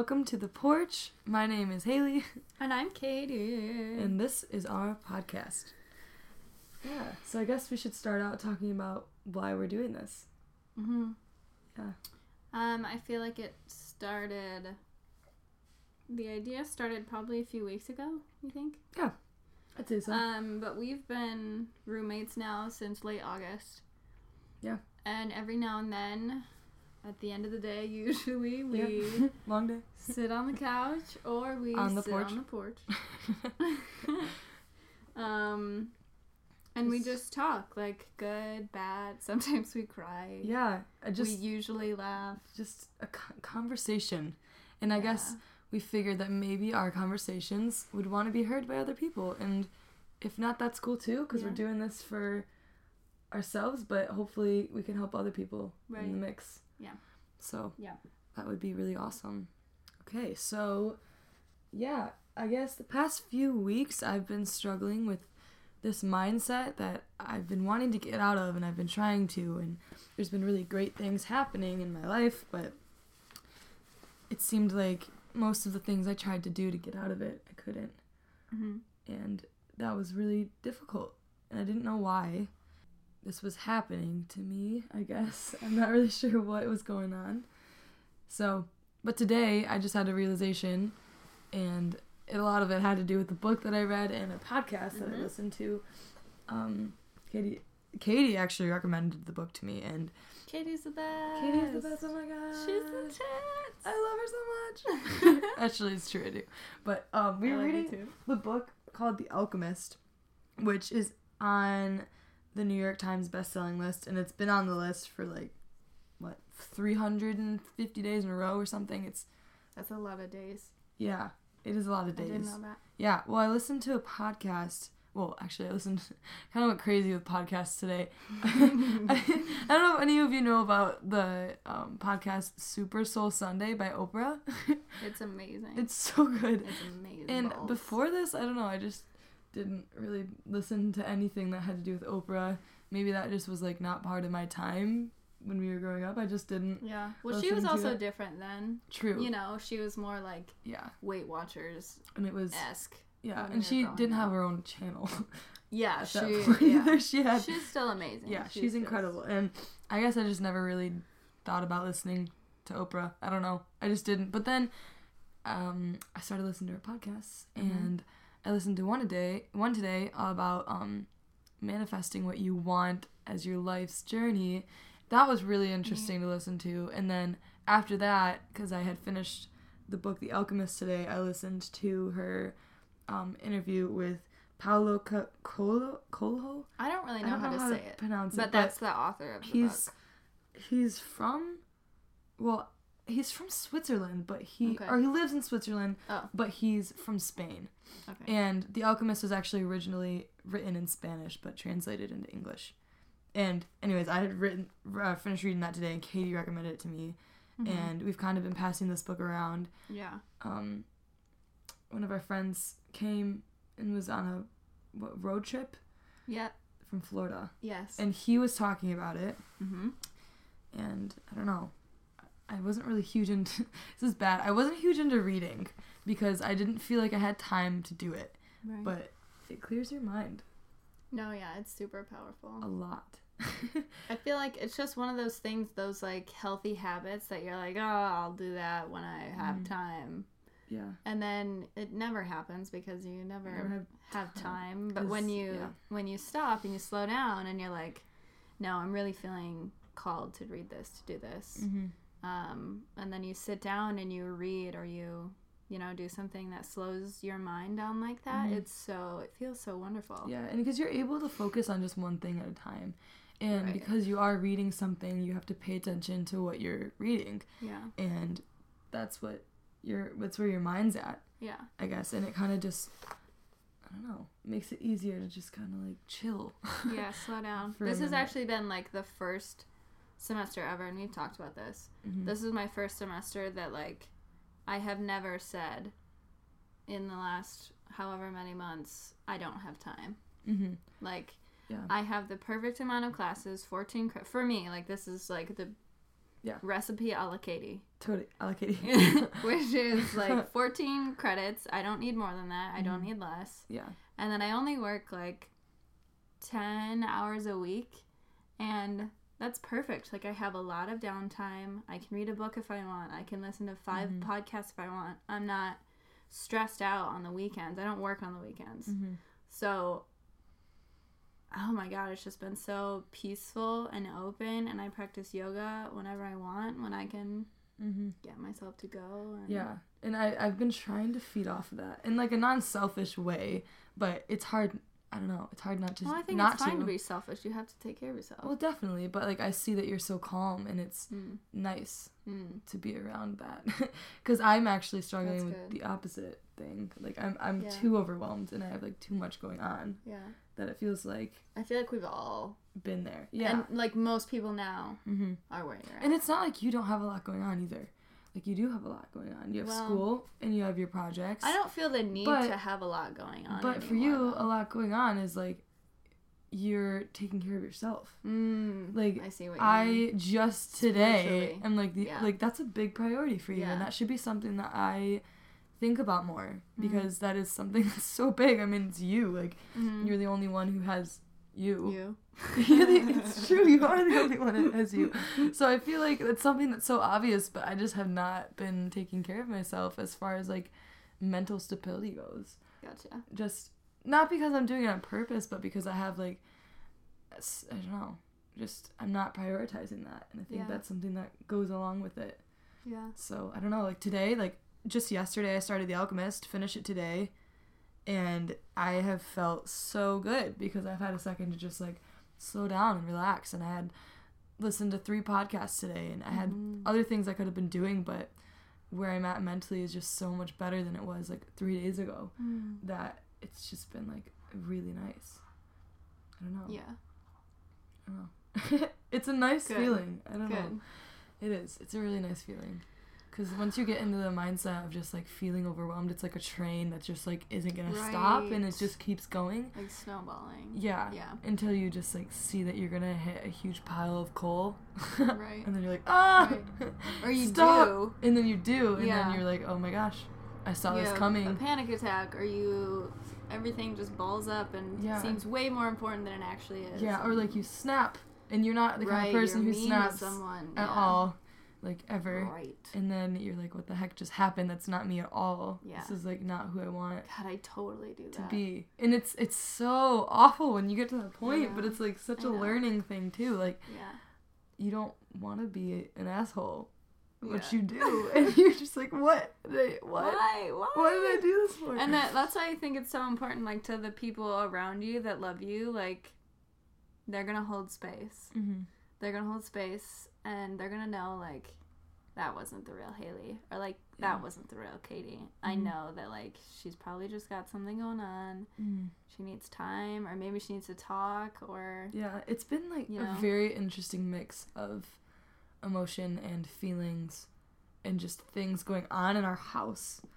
Welcome to The Porch. My name is Haley. And I'm Katie. And this is our podcast. Yeah, so I guess we should start out talking about why we're doing this. Mm-hmm. Yeah. I feel like the idea started probably a few weeks ago, you think? Yeah, I'd say so. But we've been roommates now since late August. Yeah. And every now and then, at the end of the day, usually, we long day. Sit on the couch or we sit on the porch. And we just talk, like, good, bad. Sometimes we cry. Yeah. We usually laugh. Just a conversation. And I guess we figured that maybe our conversations would want to be heard by other people. And if not, that's cool, too, because we're doing this for ourselves, but hopefully we can help other people in the mix. Yeah. So that would be really awesome. Okay, so, yeah, I guess the past few weeks I've been struggling with this mindset that I've been wanting to get out of, and I've been trying to, and there's been really great things happening in my life, but it seemed like most of the things I tried to do to get out of it, I couldn't. Mm-hmm. And that was really difficult, and I didn't know why this was happening to me, I guess. I'm not really sure what was going on. So, but today I just had a realization, and a lot of it had to do with the book that I read and a podcast that I listened to. Katie actually recommended the book to me, and Katie's the best. Katie's the best. Oh my god, she's the best. I love her so much. Actually, it's true, I do. But we were reading the book called The Alchemist, which is on the New York Times best-selling list, and it's been on the list for 350 days in a row or something. That's a lot of days. Yeah, it is a lot of days. I didn't know that. Yeah, well, I listened to a podcast. Well, actually, kind of went crazy with podcasts today. I don't know if any of you know about the podcast Super Soul Sunday by Oprah. It's amazing. It's so good. It's amazing. And before this, I don't know, I just didn't really listen to anything that had to do with Oprah. Maybe that just was not part of my time when we were growing up. I just didn't. Yeah. Well, she was also different then. True. You know, she was more Weight Watchers. And it was esque. Yeah, and she didn't have her own channel. Yeah, she's still amazing. Yeah, she's incredible. And I guess I just never really thought about listening to Oprah. I don't know. I just didn't. But then I started listening to her podcasts, and I listened to one today about manifesting what you want as your life's journey. That was really interesting to listen to. And then after that, because I had finished the book The Alchemist today, I listened to her interview with Paolo Coelho. I don't really know how to pronounce it, but that's the author of the book. He's from Switzerland, but he lives in Switzerland, but he's from Spain. Okay. And The Alchemist was actually originally written in Spanish, but translated into English. And anyways, I had finished reading that today, and Katie recommended it to me. Mm-hmm. And we've kind of been passing this book around. Yeah. One of our friends came and was on a road trip. Yeah. From Florida. Yes. And he was talking about it. Mm-hmm. And I don't know. I wasn't really huge into... This is bad. I wasn't huge into reading because I didn't feel like I had time to do it. Right. But it clears your mind. No, yeah. It's super powerful. A lot. I feel like it's just one of those things, those, healthy habits that you're I'll do that when I have time. Yeah. And then it never happens because you never have time. But when you stop and you slow down and you're no, I'm really feeling called to read this, to do this. Mm-hmm. And then you sit down and you read or you do something that slows your mind down like that. Mm-hmm. It feels so wonderful. Yeah, and because you're able to focus on just one thing at a time. And because you are reading something, you have to pay attention to what you're reading. Yeah. And that's that's where your mind's at. Yeah. I guess. And it kind of just, I don't know, makes it easier to just kind of chill. Yeah, slow down. This has actually been the first semester ever, and we've talked about this. Mm-hmm. This is my first semester that I have never said in the last however many months I don't have time. Mm-hmm. I have the perfect amount of classes, 14 for me. This is the recipe a la Katie. Totally allocating. Which is like 14 credits. I don't need more than that. I don't need less. Yeah. And then I only work like 10 hours a week. And that's perfect. Like, I have a lot of downtime. I can read a book if I want. I can listen to 5 podcasts if I want. I'm not stressed out on the weekends. I don't work on the weekends. Mm-hmm. So, oh my God, it's just been so peaceful and open. And I practice yoga whenever I want, when I can get myself to go. And... yeah. And I've been trying to feed off of that in like a non-selfish way, but it's hard. I don't know. It's hard not to. Well, I think it's fine to be selfish. You have to take care of yourself. Well, definitely. But like, I see that you're so calm, and it's nice to be around that. Because I'm actually struggling with the opposite thing. Like, I'm too overwhelmed, and I have like too much going on. Yeah. That it feels like. I feel like we've all been there. Yeah. And like most people now are wearing it. And it's not like you don't have a lot going on either. Like, you do have a lot going on. You have school, and you have your projects. I don't feel the need to have a lot going on. But for you, though. A lot going on is, like, you're taking care of yourself. Like, I see what you mean. I just today am, like, that's a big priority for you. Yeah. And that should be something that I think about more. Because that is something that's so big. I mean, it's you. Like, you're the only one who has you. It's true, you are the only one that has you. So I feel like that's something that's so obvious, but I just have not been taking care of myself as far as like mental stability goes. Gotcha. Just not because I'm doing it on purpose, but because I have like, I don't know, just I'm not prioritizing that. And I think that's something that goes along with it. Yeah. So I don't know, like today, like just yesterday I started The Alchemist, finished it today. And I have felt so good because I've had a second to just, like, slow down and relax. And I had listened to 3 podcasts today. And I had other things I could have been doing. But where I'm at mentally is just so much better than it was, like, 3 days ago. That it's just been, like, really nice. I don't know. Yeah. I don't know. It's a nice feeling. I don't know. It is. It's a really nice feeling. Because once you get into the mindset of just, like, feeling overwhelmed, it's like a train that just, like, isn't going to stop, and it just keeps going. Like, snowballing. Yeah. Yeah. Until you just, like, see that you're going to hit a huge pile of coal. Right. And then you're like, ah! Right. Or you stop! Do. And then you do, and then you're like, oh my gosh, I saw this coming. A panic attack, or you... everything just balls up and seems way more important than it actually is. Yeah, or, like, you snap, and you're not the kind of person who snaps someone. At all. Like, ever. Right. And then you're like, what the heck just happened? That's not me at all. Yeah. This is, like, not who I want. God, I totally do that. To be. And it's so awful when you get to that point, but it's, like, such a learning thing, too. Like, you don't want to be an asshole, which you do. And you're just like, what? What? Why? Why? Why did I do this for? And that's why I think it's so important, like, to the people around you that love you, like, they're going to hold space. Mm-hmm. They're going to hold space, and they're going to know, like, that wasn't the real Haley. Or, like, that wasn't the real Katie. Mm-hmm. I know that, like, she's probably just got something going on. Mm-hmm. She needs time, or maybe she needs to talk, or... yeah, it's been, like, a very interesting mix of emotion and feelings and just things going on in our household,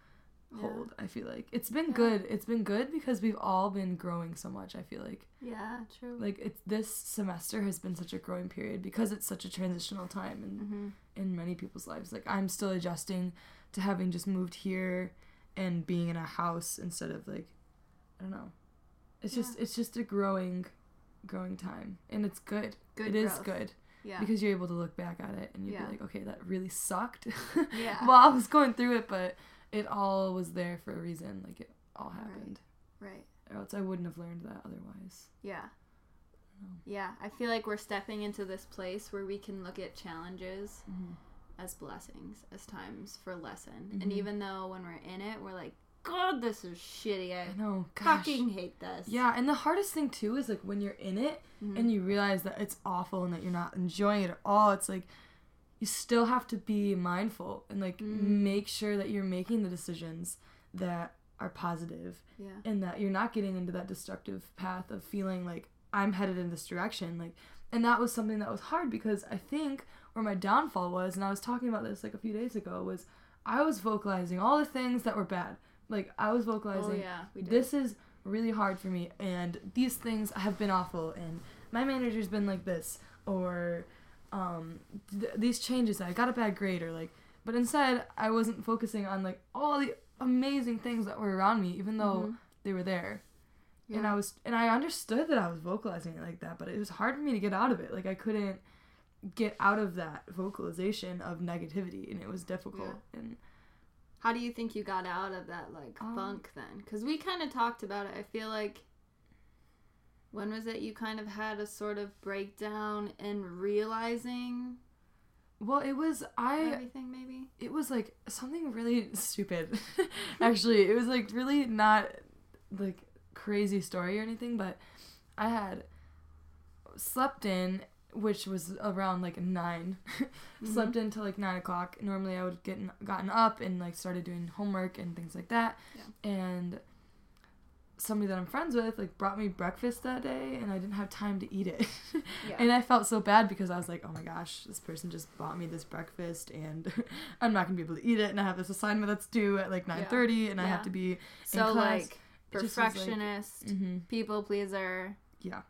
I feel like. It's been good. It's been good because we've all been growing so much, I feel like. Yeah, true. Like, this semester has been such a growing period because it's such a transitional time in many people's lives. Like, I'm still adjusting to having just moved here and being in a house instead of, like, I don't know. It's just a growing time. And it's good. It is good. Yeah. Because you're able to look back at it and you'd be like, okay, that really sucked while I was going through it, but it all was there for a reason. Like, it all happened. Right. Or else I wouldn't have learned that otherwise. Yeah. Yeah, I feel like we're stepping into this place where we can look at challenges as blessings, as times for lesson. Mm-hmm. And even though when we're in it, we're like, God, this is shitty. I know. Gosh. Fucking hate this. Yeah, and the hardest thing, too, is, like, when you're in it and you realize that it's awful and that you're not enjoying it at all, it's like, you still have to be mindful and, like, make sure that you're making the decisions that are positive and that you're not getting into that destructive path of feeling like I'm headed in this direction. Like, and that was something that was hard because I think where my downfall was, and I was talking about this like a few days ago, was I was vocalizing all the things that were bad. Like, I was vocalizing, this is really hard for me and these things have been awful and my manager's been like this, or these changes, I got a bad grade, or like But instead, I wasn't focusing on, like, all the amazing things that were around me, even though they were there. Yeah. And I understood that I was vocalizing it like that, but it was hard for me to get out of it. Like, I couldn't get out of that vocalization of negativity, and it was difficult. Yeah. And how do you think you got out of that, like, funk then? Because we kind of talked about it. I feel like, when was it you kind of had a sort of breakdown and realizing... Well, it was, everything, maybe? It was, like, something really stupid, actually. It was, like, really not, like, crazy story or anything, but I had slept in, which was around, like, 9. Slept in till, like, 9 o'clock. Normally, I would have gotten up and, like, started doing homework and things like that. Yeah. And somebody that I'm friends with, like, brought me breakfast that day, and I didn't have time to eat it. Yeah. And I felt so bad because I was like, oh my gosh, this person just bought me this breakfast, and I'm not going to be able to eat it, and I have this assignment that's due at, like, 9:30, and I have to be in class. So, like, perfectionist, people pleaser. Yeah.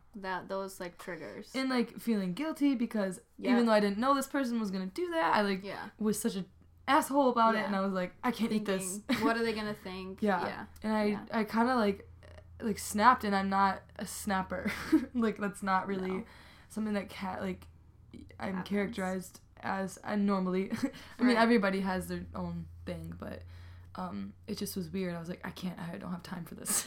Those, like, triggers. And, like, feeling guilty because even though I didn't know this person was going to do that, I, like, was such an asshole about it, and I was like, I can't eat this. What are they going to think? Yeah. And I kind of, like snapped, and I'm not a snapper. Like, that's not really something that I'm happens. Characterized as normally. I mean everybody has their own thing, but it just was weird. I was like, I don't have time for this.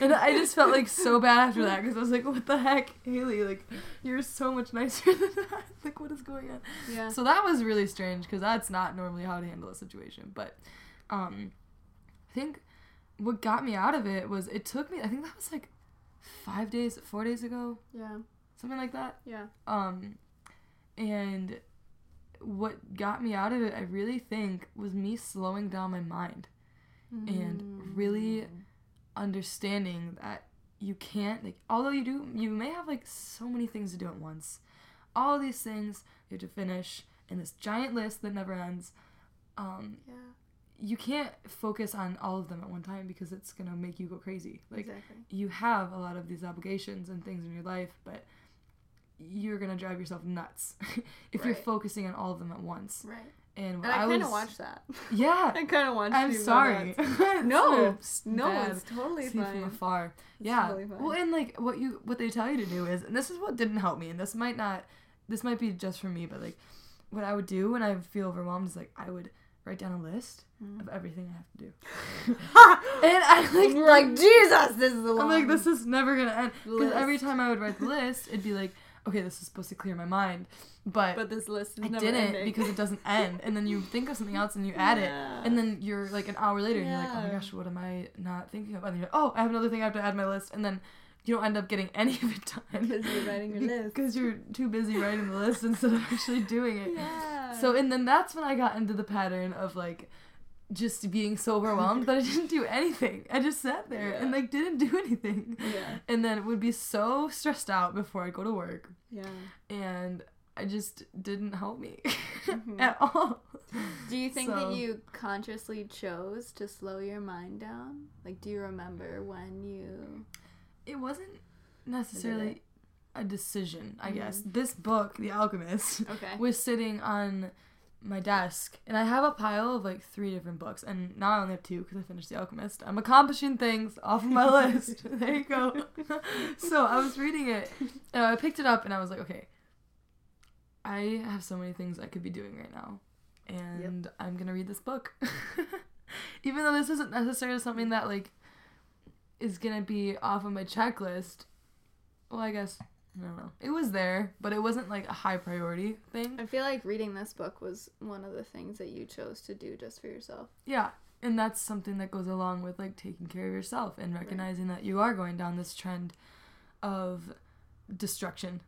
And I just felt like so bad after that, because I was like, what the heck, Haley, like, you're so much nicer than that. Like, what is going on? Yeah. So that was really strange, because that's not normally how to handle a situation. But I think what got me out of it was, it took me, I think that was like 4 days ago. Yeah. Something like that. Yeah. And what got me out of it, I really think, was me slowing down my mind and really understanding that you can't, like, although you may have, like, so many things to do at once. All these things you have to finish in this giant list that never ends. Yeah. You can't focus on all of them at one time, because it's going to make you go crazy. Like, you have a lot of these obligations and things in your life, but you're going to drive yourself nuts if you're focusing on all of them at once. Right. And I kind of watched that. Yeah. I kind of watched that. I'm sorry. No, it's totally fine. See from afar. It's totally fine. Well, and, like, what they tell you to do is, and this is what didn't help me, and this might be just for me, but, like, what I would do when I feel overwhelmed is, like, I would write down a list of everything I have to do. And I'm like, Jesus, this is a lot. I'm like, this is never going to end. Because every time I would write the list, it'd be like, okay, this is supposed to clear my mind. But this list is never ending. Because it doesn't end. And then you think of something else and you add it. And then you're like an hour later and you're like, oh my gosh, what am I not thinking of? And you're like, oh, I have another thing I have to add to my list. And then you don't end up getting any of it done. Because you're writing your list. Because you're too busy writing the list instead of actually doing it. Yeah. So, and then that's when I got into the pattern of, like, just being so overwhelmed that I didn't do anything. I just sat there and, like, didn't do anything. Yeah. And then would be so stressed out before I go to work. Yeah. And I just didn't help me at all. Do you think that you consciously chose to slow your mind down? Like, do you remember when you... It wasn't necessarily a decision, I guess. This book, The Alchemist, was sitting on my desk, and I have a pile of, like, 3 different books, and now I only have 2 because I finished The Alchemist. I'm accomplishing things off of my list. There you go. So I was reading it, and I picked it up, and I was like, okay, I have so many things I could be doing right now, and I'm going to read this book. Even though this isn't necessarily something that, like, is gonna be off of my checklist. Well, I guess, I don't know. It was there, but it wasn't, like, a high priority thing. I feel like reading this book was one of the things that you chose to do just for yourself. Yeah, and that's something that goes along with, like, taking care of yourself and recognizing that you are going down this trend of destruction.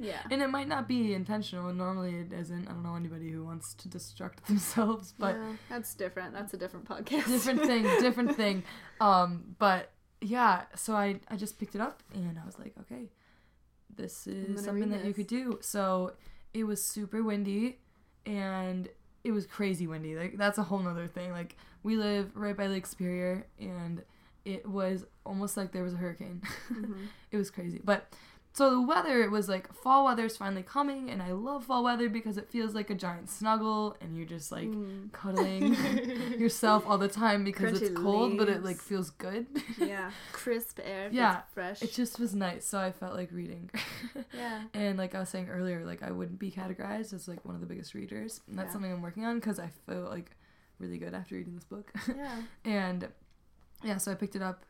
Yeah. And it might not be intentional. Normally it isn't. I don't know anybody who wants to destruct themselves, but... Yeah, that's different. That's a different podcast. Different thing. But... Yeah, so I just picked it up, and I was like, okay, this is something that you could do. So it was super windy, and it was crazy windy. Like, that's a whole nother thing. Like, we live right by Lake Superior, and it was almost like there was a hurricane. It was crazy. But So the weather, it was like fall weather's finally coming, and I love fall weather because it feels like a giant snuggle, and you're just like cuddling yourself all the time because crunchy it's cold, leaves. But it like feels good. Yeah, crisp air. Yeah, fresh. It just was nice, so I felt like reading. Yeah. And like I was saying earlier, like I wouldn't be categorized as like one of the biggest readers, and that's something I'm working on because I feel like really good after reading this book. Yeah. And yeah, so I picked it up,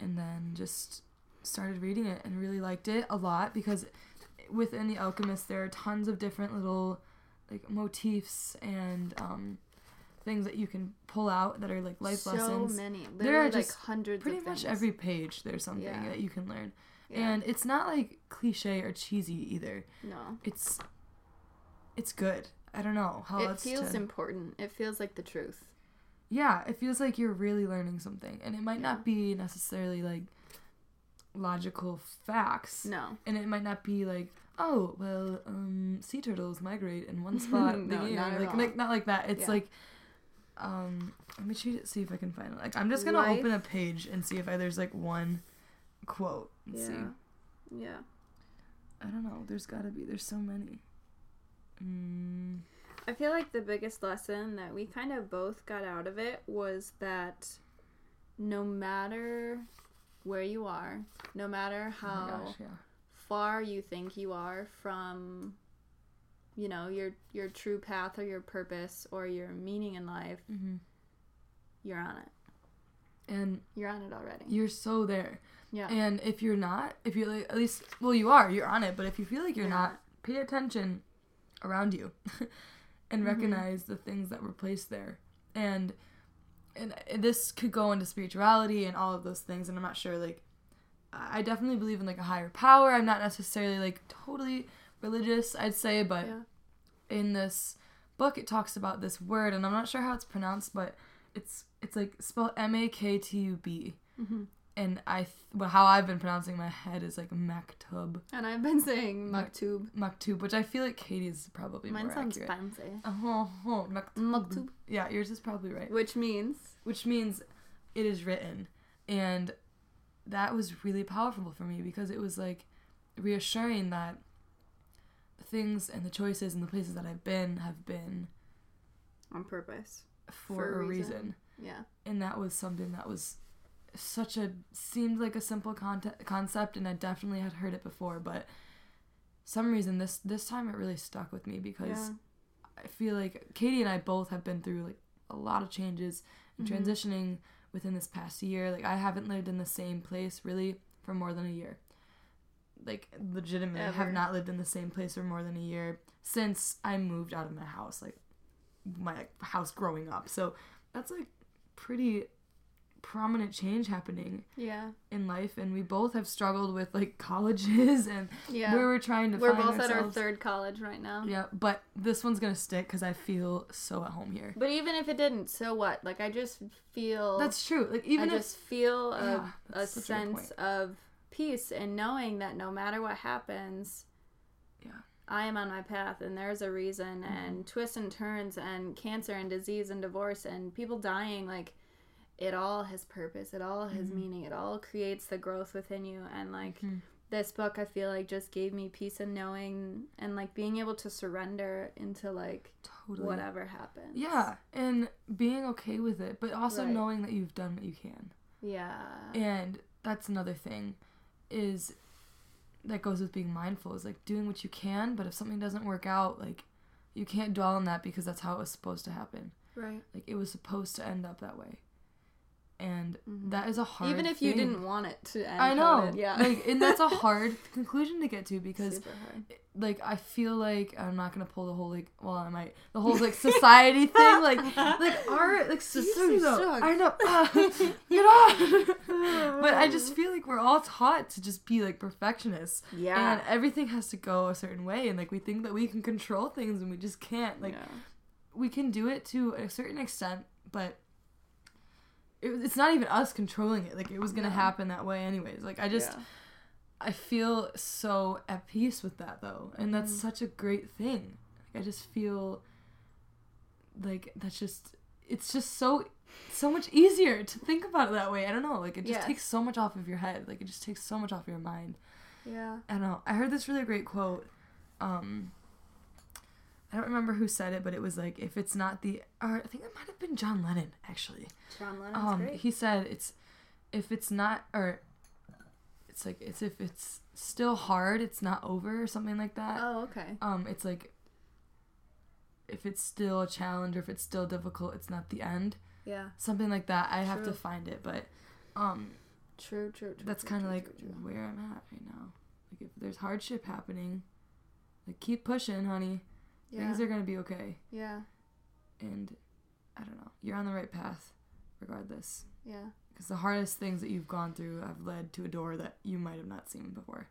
and then just started reading it and really liked it a lot because within The Alchemist there are tons of different little like motifs and things that you can pull out that are like life lessons. So many. There are like just hundreds pretty of much things. Every page there's something that you can learn. Yeah. And it's not like cliche or cheesy either. No. It's good. I don't know how it feels important. It feels like the truth. Yeah, it feels like you're really learning something, and it might not be necessarily like logical facts. No. And it might not be like, oh, well, sea turtles migrate in one spot in the year. Not like that. It's like, let me see if I can find it. Like, I'm just going to open a page and see if there's like one quote. Let's see. Yeah. I don't know. There's got to be. There's so many. I feel like the biggest lesson that we kind of both got out of it was that no matter where you are, no matter how far you think you are from, you know, your true path or your purpose or your meaning in life, you're on it. And you're on it already. You're so there. Yeah. And if you're not, if you're like, at least, well, you are, you're on it, but if you feel like you're not, pay attention around you and recognize the things that were placed there. And this could go into spirituality and all of those things, and I'm not sure, like, I definitely believe in, like, a higher power. I'm not necessarily, like, totally religious, I'd say, but in this book it talks about this word, and I'm not sure how it's pronounced, but it's like, spelled M-A-K-T-U-B. And how I've been pronouncing in my head is, like, Maktub. And I've been saying Maktub. Maktub, which I feel like Katie's probably more accurate. Mine sounds fancy. Oh, Maktub. Yeah, yours is probably right. Which means it is written. And that was really powerful for me because it was, like, reassuring that things and the choices and the places that I've been have been... on purpose. For a reason. Yeah. And that was something that was... seemed like a simple concept, and I definitely had heard it before, but some reason this time it really stuck with me because I feel like Katie and I both have been through like a lot of changes and transitioning within this past year. Like, I haven't lived in the same place really for more than a year. Like, legitimately have not lived in the same place for more than a year since I moved out of my house, like my house growing up. So that's like pretty prominent change happening in life, and we both have struggled with like colleges and where we're trying to find ourselves. We're both at our third college right now. Yeah, but this one's gonna stick because I feel so at home here. But even if it didn't, so what? Like, I just feel... That's true. Like, even I just feel a sense of peace and knowing that no matter what happens, I am on my path, and there's a reason, and twists and turns, and cancer, and disease, and divorce, and people dying, like... it all has purpose, it all has meaning, it all creates the growth within you, and, like, this book, I feel like, just gave me peace in knowing, and, like, being able to surrender into, like, whatever happens. Yeah, and being okay with it, but also knowing that you've done what you can. Yeah. And that's another thing, is, that goes with being mindful, is, like, doing what you can, but if something doesn't work out, like, you can't dwell on that because that's how it was supposed to happen. Right. Like, it was supposed to end up that way. And that is a hard thing. Even if you didn't want it to end. I know. Yeah. Like, and that's a hard conclusion to get to because, like, I feel like I'm not going to pull the whole, like, well, I might, the whole, like, society thing. Like, our, like, society, though. I know. Get off. But I just feel like we're all taught to just be, like, perfectionists. Yeah. And everything has to go a certain way. And, like, we think that we can control things and we just can't. Like, we can do it to a certain extent, but... it's not even us controlling it. Like, it was going to happen that way anyways. Like, I just, I feel so at peace with that, though. And that's such a great thing. Like, I just feel like that's just, it's just so much easier to think about it that way. I don't know. Like, it just takes so much off of your head. Like, it just takes so much off your mind. Yeah. I don't know. I heard this really great quote. I don't remember who said it, but it was like, if it's not the art, I think it might have been John Lennon, actually. John Lennon's great. He said, if it's still hard, it's not over, or something like that. Oh, okay. It's like, if it's still a challenge or if it's still difficult, it's not the end. Yeah. Something like that. I have to find it, but true. That's kind of like where I'm at right now. Like, if there's hardship happening, like, keep pushing, honey. Yeah. Things are going to be okay. Yeah. And I don't know. You're on the right path regardless. Yeah. Because the hardest things that you've gone through have led to a door that you might have not seen before.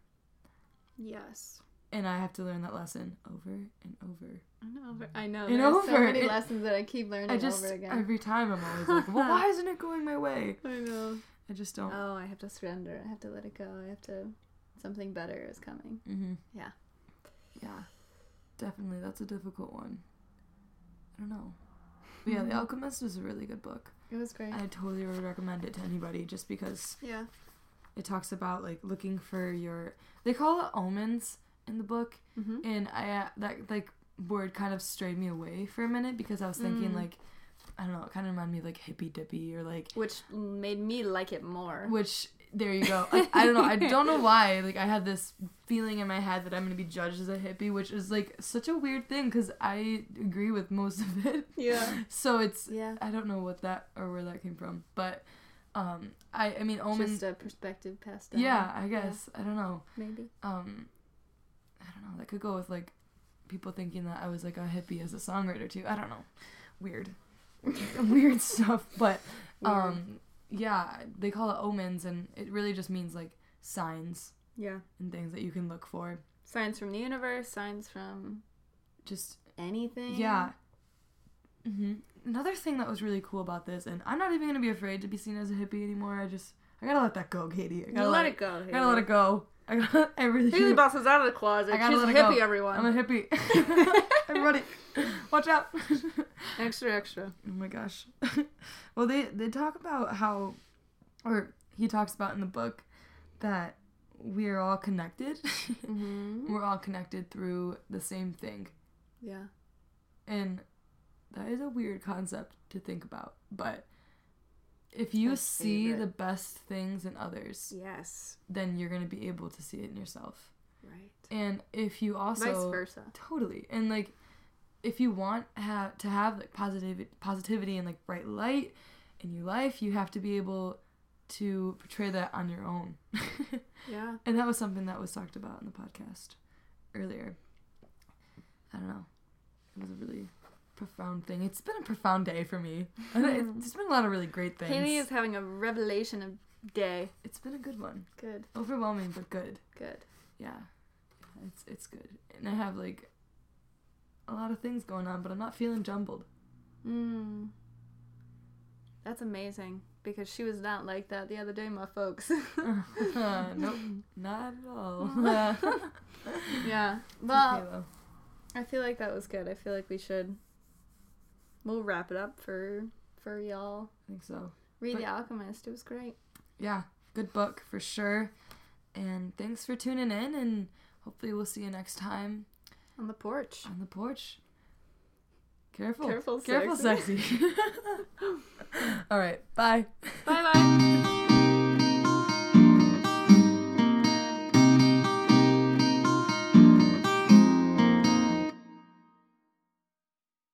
Yes. And I have to learn that lesson over and over. I know. There's so many lessons that I keep learning over again. Every time I'm always like, well, why isn't it going my way? I know. I just don't. Oh, I have to surrender. I have to let it go. Something better is coming. Mm-hmm. Yeah. Yeah. Definitely. That's a difficult one. I don't know. But yeah, The Alchemist was a really good book. It was great. I totally would recommend it to anybody just because it talks about, like, looking for your... They call it omens in the book, and I that, like, word kind of strayed me away for a minute because I was thinking, like, I don't know, it kind of reminded me of, like, hippy-dippy or, like... Which made me like it more. Which... There you go. I don't know. I don't know why. Like, I had this feeling in my head that I'm going to be judged as a hippie, which is, like, such a weird thing because I agree with most of it. Yeah. So it's... Yeah. I don't know what that... Or where that came from. But, I mean, omens... Just a perspective passed down. Yeah, I guess. Yeah. I don't know. Maybe. I don't know. That could go with, like, people thinking that I was, like, a hippie as a songwriter, too. I don't know. Weird stuff. But, Weird. Yeah, they call it omens, and it really just means, like, signs. Yeah. And things that you can look for. Signs from the universe, signs from... Just... Anything. Yeah. Mm-hmm. Another thing that was really cool about this, and I'm not even going to be afraid to be seen as a hippie anymore, I gotta let that go, Katie. I gotta let it go. I really do. Haley bounces out of the closet. She's a hippie, everyone. I'm a hippie. Everybody, watch out. Extra. Oh my gosh. Well, they talk about he talks about in the book that we're all connected. Mm-hmm. We're all connected through the same thing. Yeah. And that is a weird concept to think about, but... If you see the best things in others, yes, then you're going to be able to see it in yourself. Right. And if you also... Vice versa. Totally. And, like, if you want to have, like, positivity and, like, bright light in your life, you have to be able to portray that on your own. Yeah. And that was something that was talked about in the podcast earlier. I don't know. It was a really... profound thing. It's been a profound day for me. There's been a lot of really great things. Haley is having a revelation of day. It's been a good one. Good. Overwhelming, but good. Good. Yeah. It's good. And I have, like, a lot of things going on, but I'm not feeling jumbled. That's amazing, because she was not like that the other day, my folks. Nope. Not at all. Yeah. Well, okay, though. I feel like that was good. I feel like we should... We'll wrap it up for y'all. I think so. Read The Alchemist. It was great. Yeah. Good book for sure. And thanks for tuning in, and hopefully we'll see you next time. On the porch. Careful, sexy. All right. Bye. Bye.